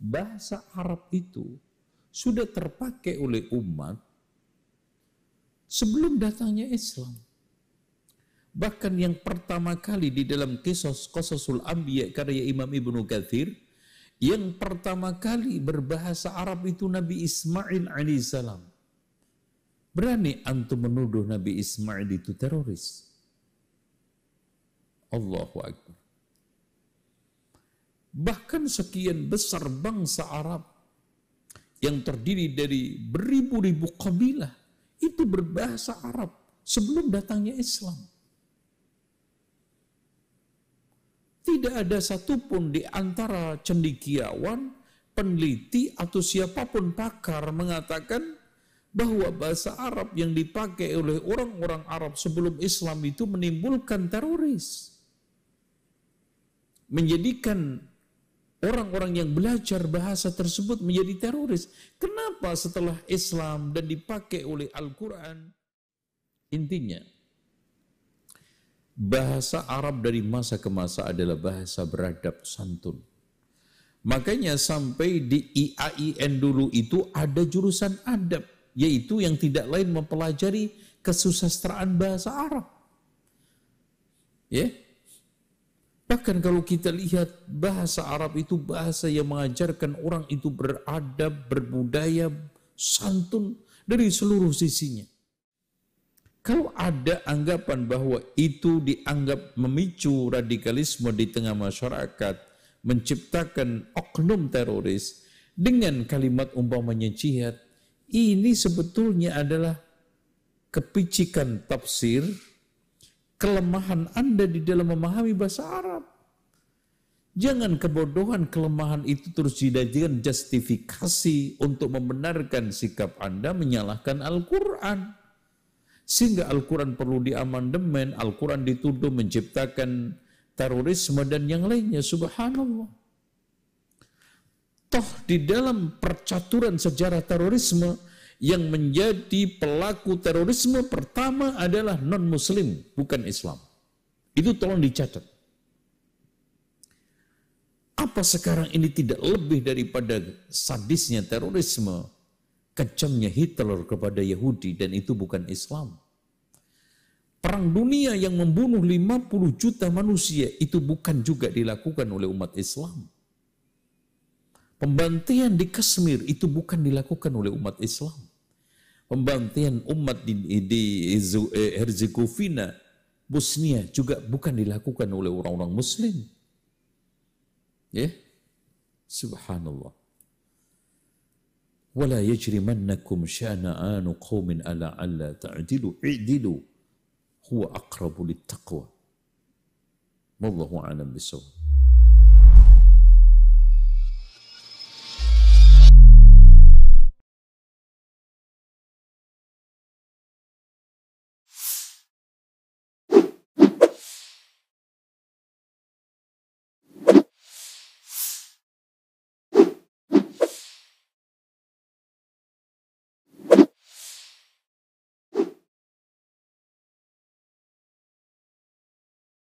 bahasa Arab itu sudah terpakai oleh umat sebelum datangnya Islam. Bahkan yang pertama kali di dalam Qasasul Anbiya karya Imam Ibn Kathir, yang pertama kali berbahasa Arab itu Nabi Ismail A.S. Berani antum menuduh Nabi Ismail itu teroris? Allahu Akbar. Bahkan sekian besar bangsa Arab yang terdiri dari beribu-ribu kabilah itu berbahasa Arab sebelum datangnya Islam. Tidak ada satupun di antara cendekiawan, peneliti, atau siapapun pakar mengatakan bahwa bahasa Arab yang dipakai oleh orang-orang Arab sebelum Islam itu menimbulkan teroris. Menjadikan orang-orang yang belajar bahasa tersebut menjadi teroris. Kenapa setelah Islam dan dipakai oleh Al-Quran? Intinya, bahasa Arab dari masa ke masa adalah bahasa beradab santun. Makanya sampai di IAIN dulu itu ada jurusan adab, yaitu yang tidak lain mempelajari kesusastraan bahasa Arab. Ya. Bahkan kalau kita lihat bahasa Arab itu bahasa yang mengajarkan orang itu beradab, berbudaya, santun dari seluruh sisinya. Kalau ada anggapan bahwa itu dianggap memicu radikalisme di tengah masyarakat, menciptakan oknum teroris dengan kalimat umpamanya jihad, ini sebetulnya adalah kepicikan tafsir, kelemahan Anda di dalam memahami bahasa Arab. Jangan kebodohan kelemahan itu terus dijadikan justifikasi untuk membenarkan sikap Anda menyalahkan Al-Quran. Sehingga Al-Quran perlu diamandemen, Al-Quran dituduh menciptakan terorisme dan yang lainnya. Subhanallah. Toh di dalam percaturan sejarah terorisme, yang menjadi pelaku terorisme pertama adalah non-muslim, bukan Islam. Itu tolong dicatat. Apa sekarang ini tidak lebih daripada sadisnya terorisme, kejamnya Hitler kepada Yahudi, dan itu bukan Islam. Perang dunia yang membunuh 50 juta manusia itu bukan juga dilakukan oleh umat Islam. Pembantaian di Kasmir itu bukan dilakukan oleh umat Islam. Pembantaian umat di Herzegovina, Bosnia juga bukan dilakukan oleh orang-orang Muslim. Ya, Subhanallah. وَلَا يَجْرِمَنَّكُمْ شَأْنَآنُ قَوْمٍ أَلَا أَلَّا تَعْدِلُوا اِعْدِلُوا هُوَ أَقْرَبُ لِلتَّقْوَى. وَاللَّهُ أَعْلَمُ بِالصَّوَابِ.